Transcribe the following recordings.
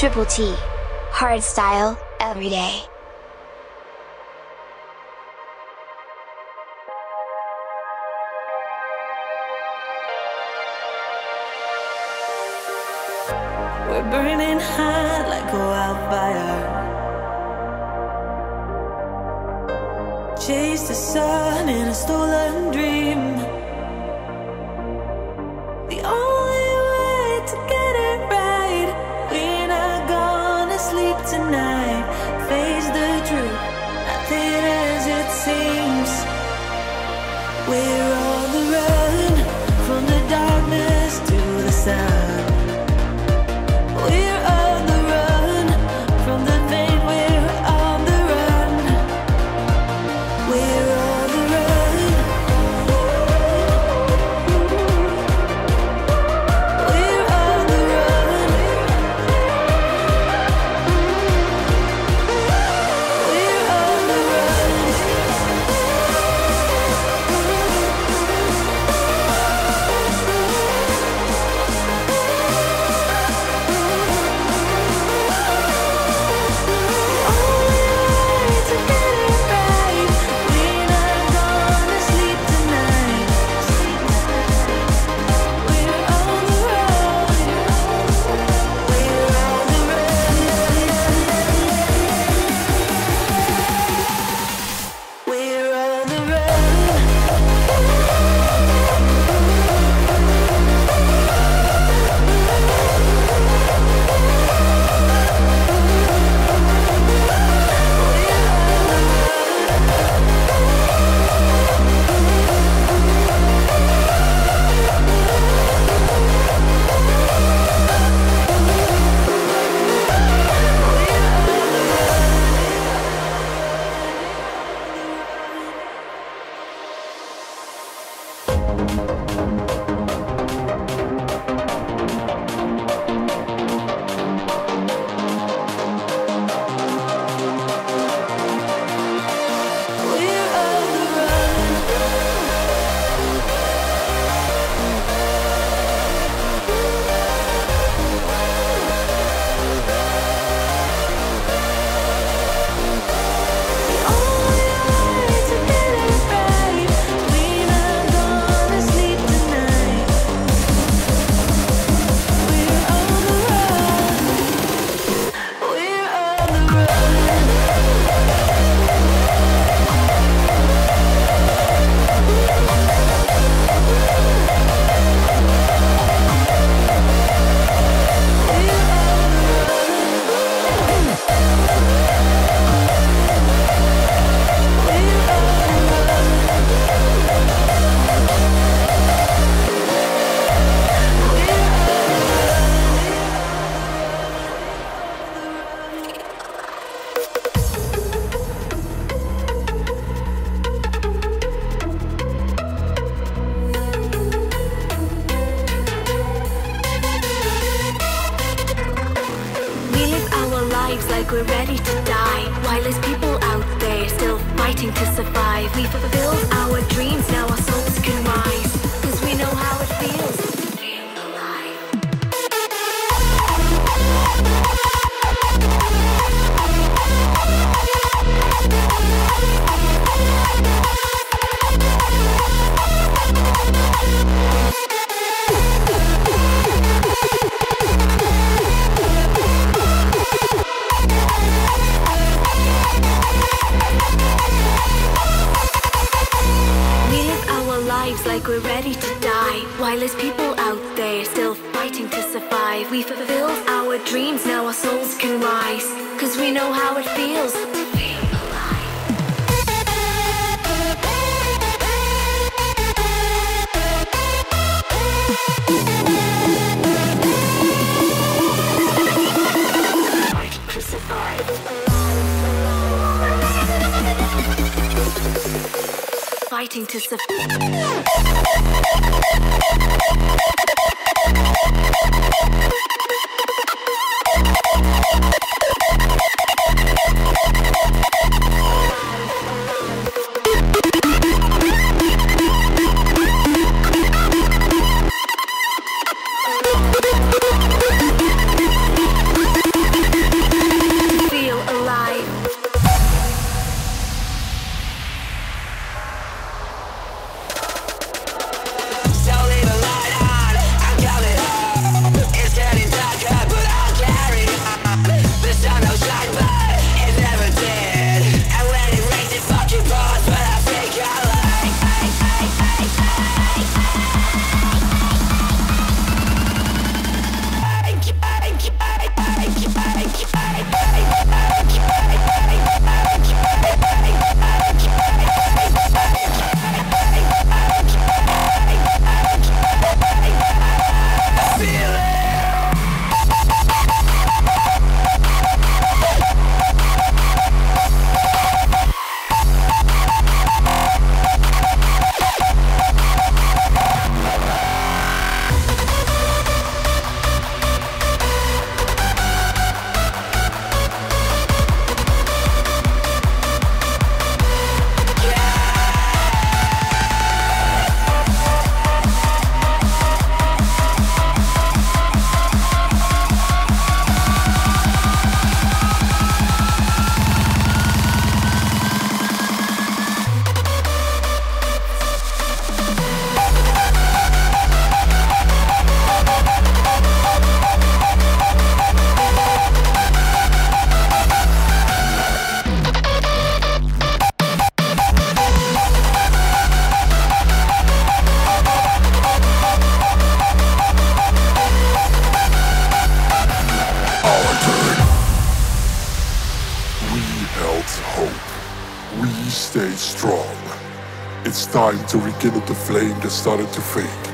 TTT Hardstyle Everyday. We're burning hot like a wildfire. Chase the sun in a stolen dream. The only way to get it right. We're not gonna sleep tonight. Face the truth, not thin as it seems. We're on the run from the darkness to the sun. Like we're ready to die, while there's people out there still fighting to survive. We fulfill our dreams, now our souls can rise, 'cause we know how it feels to feel alive. Like we're ready to die, while there's people out there still fighting to survive. We fulfill our dreams, now our souls can rise, 'cause we know how it feels to feel alive. Fight to survive. Fighting to survive. stay strong. It's time to rekindle the flame that started to fade.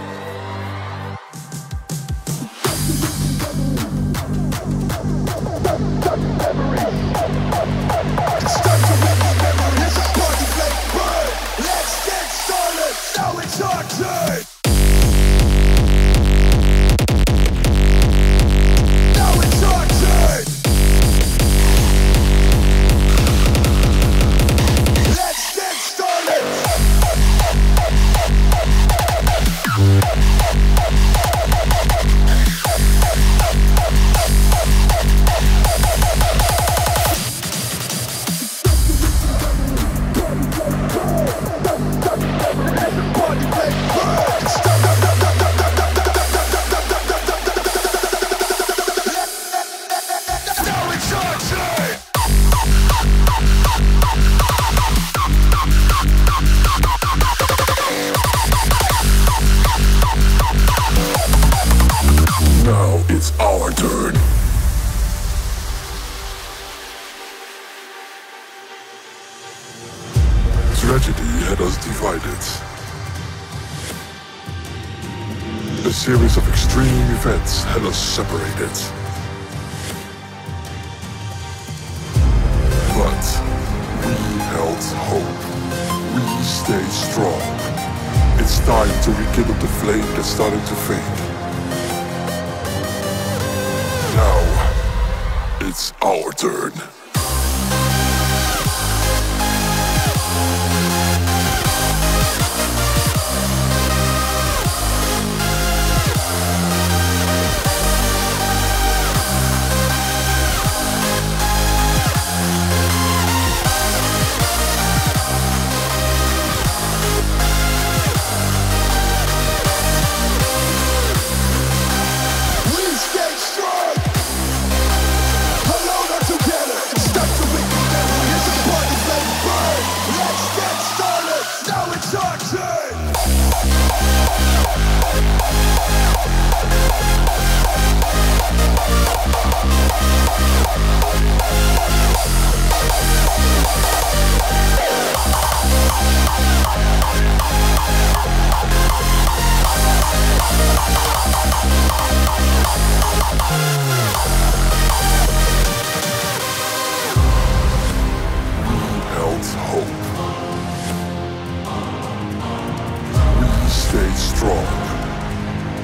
Tragedy had us divided. A series of extreme events had us separated. But we held hope. We stayed strong. It's time to rekindle the flame that started to fade. Now, it's our turn.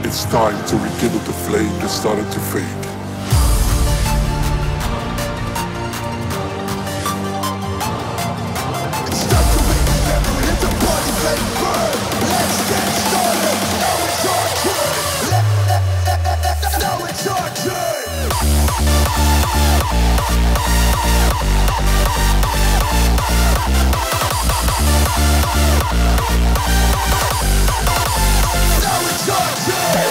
It's time to rekindle the flame that started to fade. It's time to make the memory, let the body flame burn. Let's get started, now it's our turn. Now it's our turn. Now it's our turn.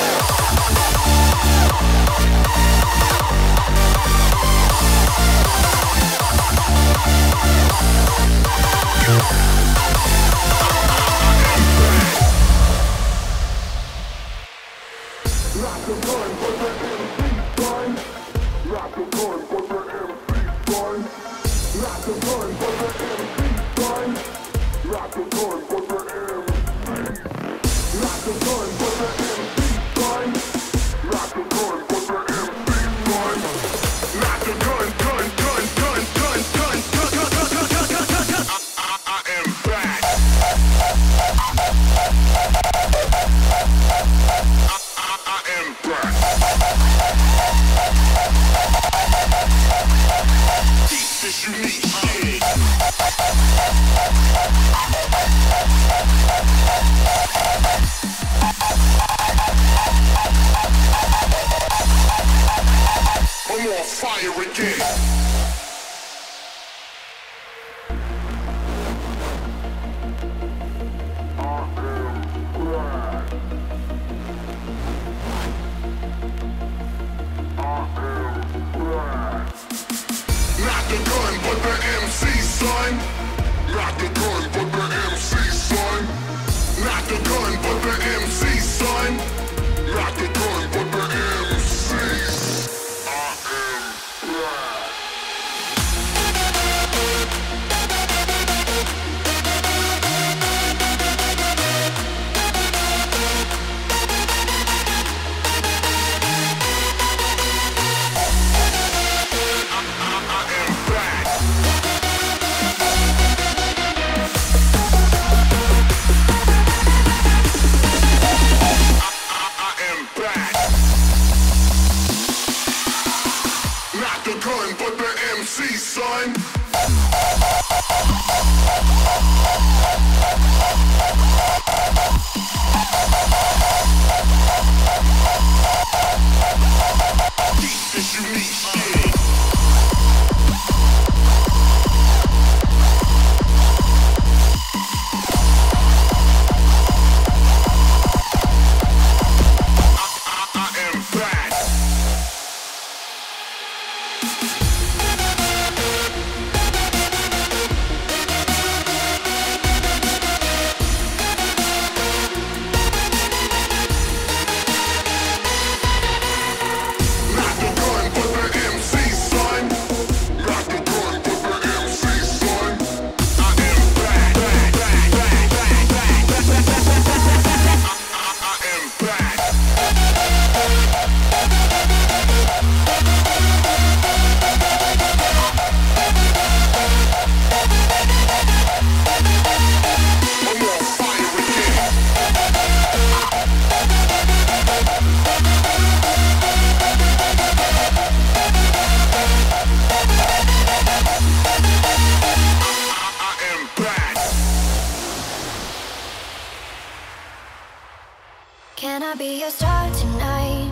out tonight.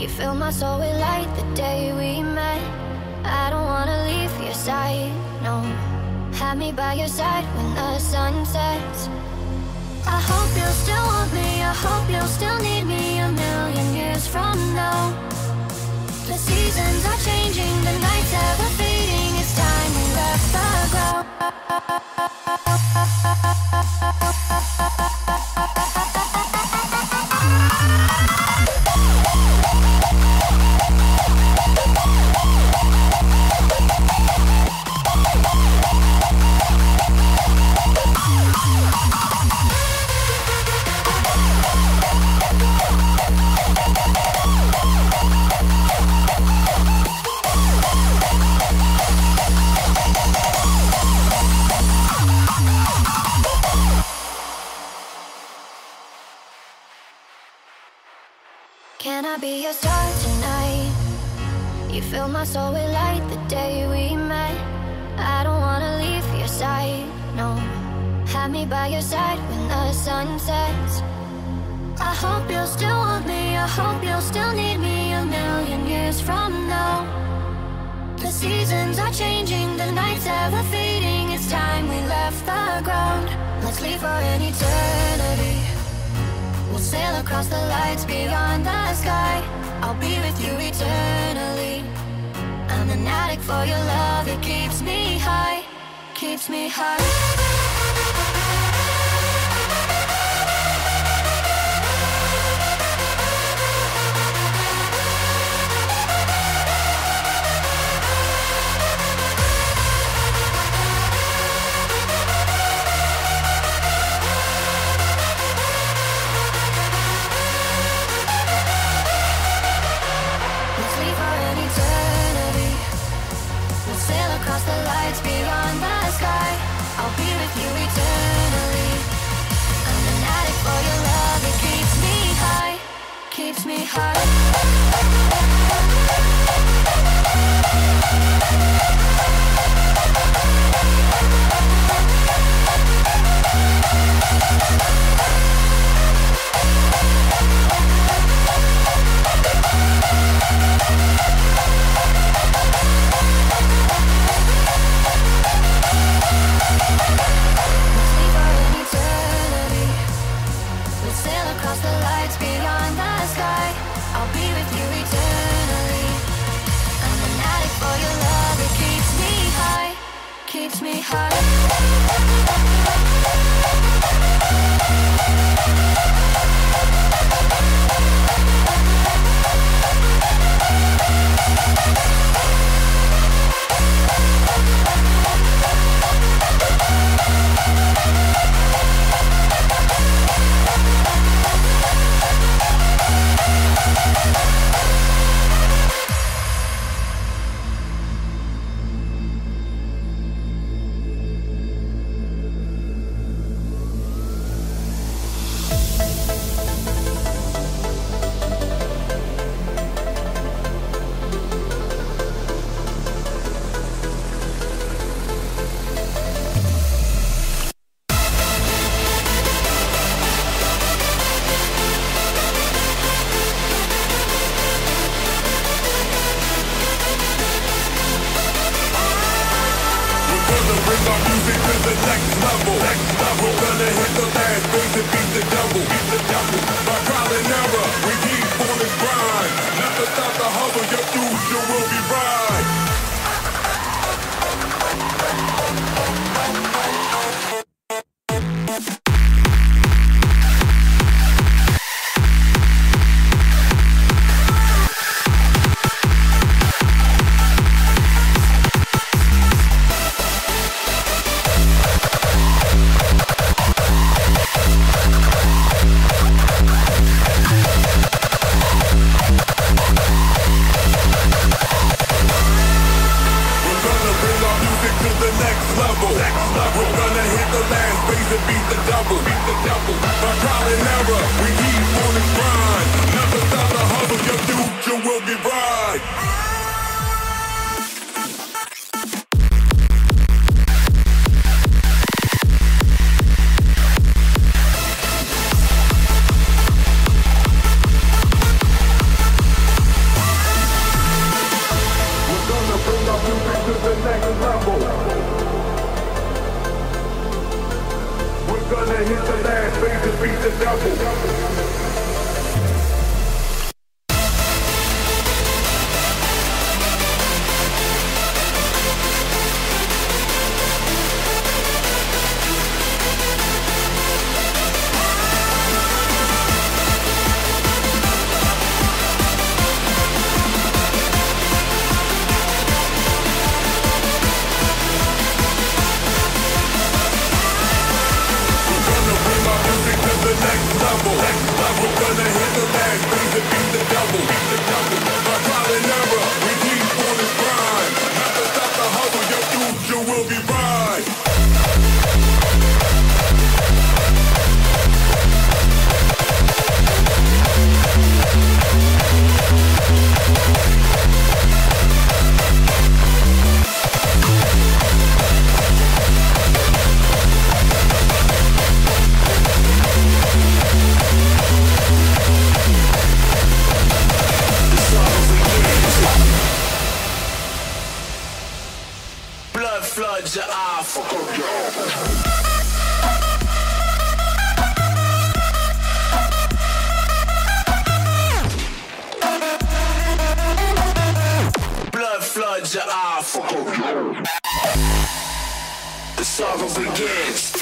You fill my soul with light the day we met. I don't wanna leave your side, no. Have me by your side when the sun sets. I hope you still want me, I hope you still need me a million years from now. The seasons are changing, the nights ever fading. It's time we left the Can I be your star tonight? You fill my soul with light the day we met. I don't wanna leave your side, no. Have me by your side when the sun sets. I hope you'll still want me, I hope you'll still need me a million years from now. The seasons are changing, the nights ever fading. It's time we left the ground. Let's leave for an eternity. We'll sail across the lights beyond the sky. I'll be with you eternally. I'm an addict for your love, it keeps me high, keeps me high. close your eye for hope. The saga begins.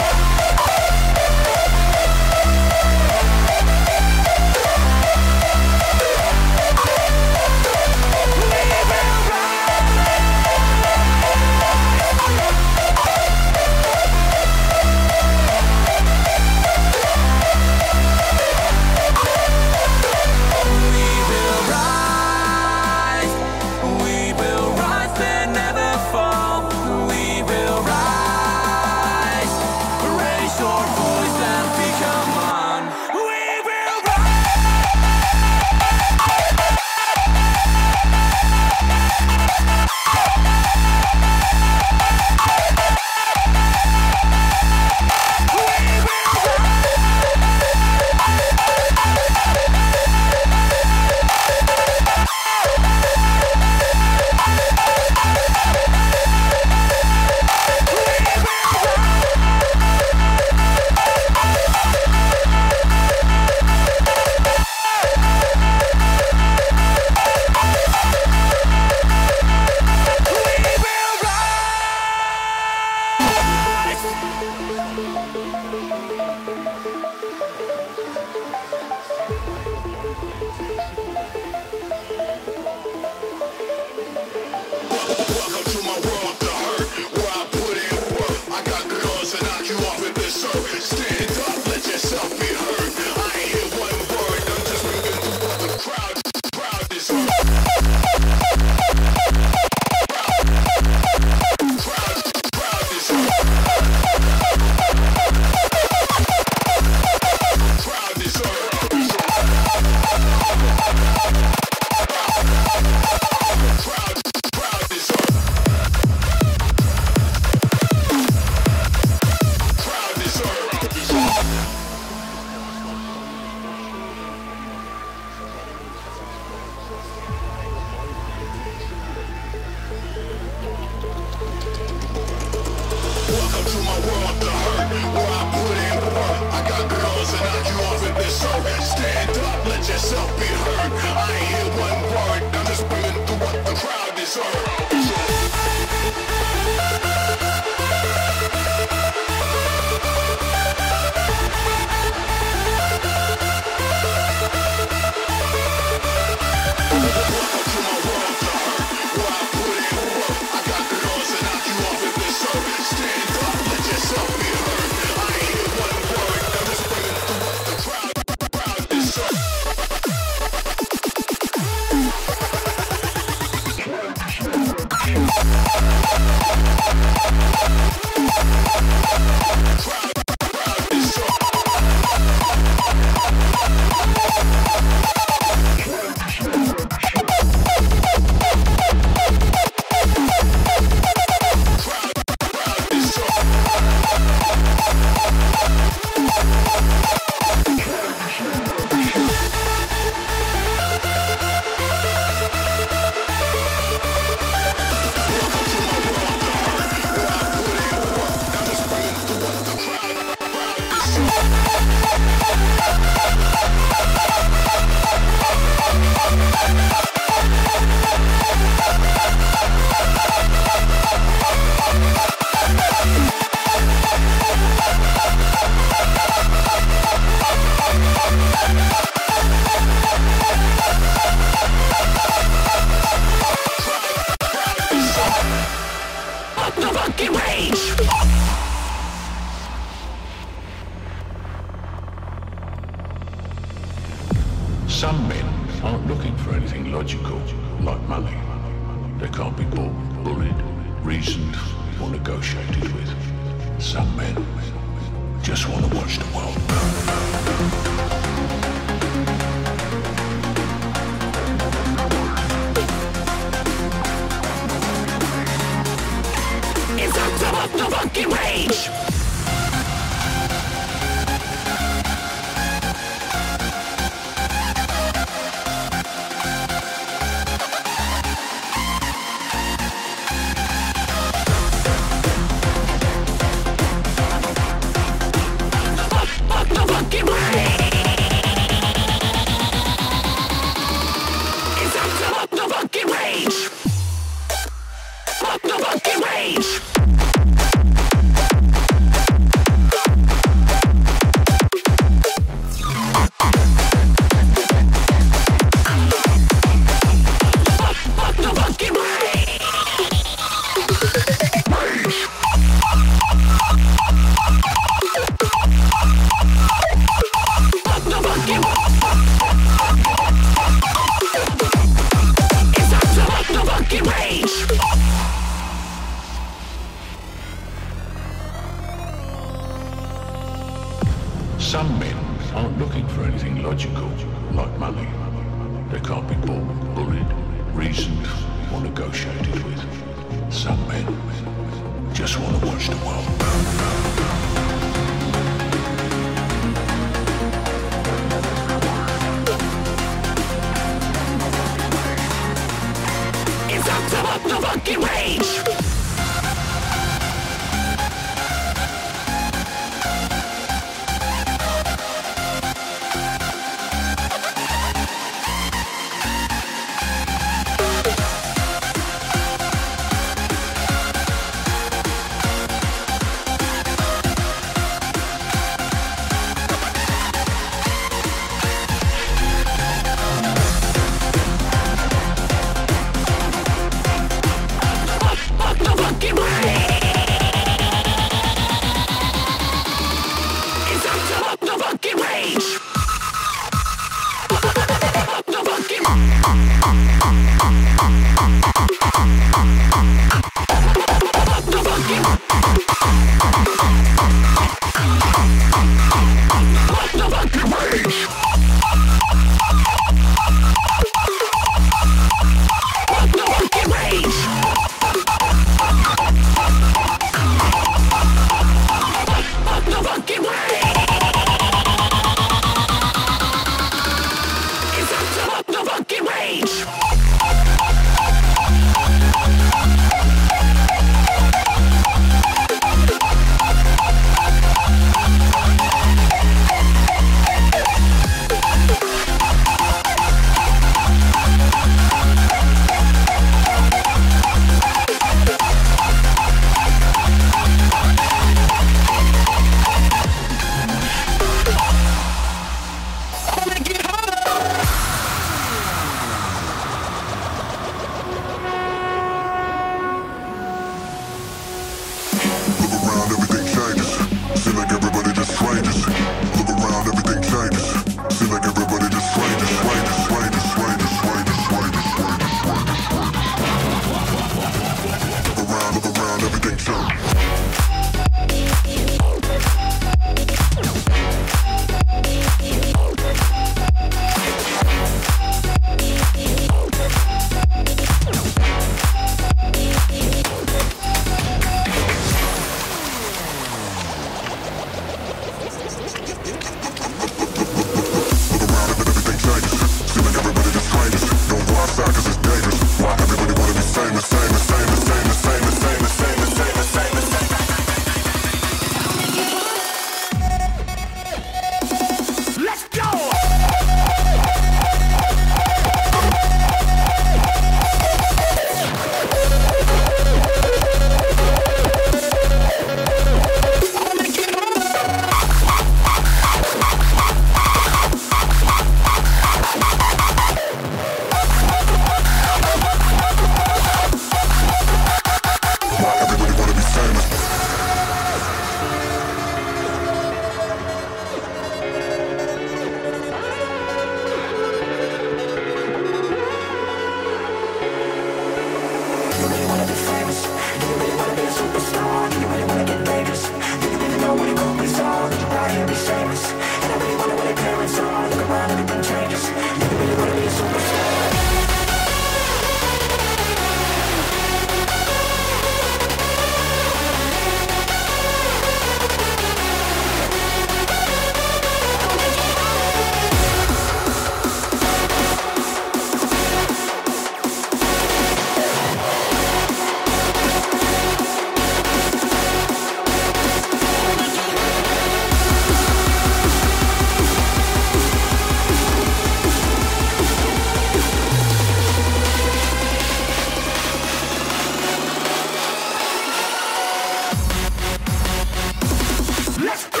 Let's go!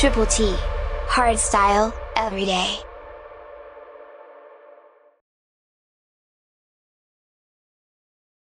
TTT Hardstyle Everyday.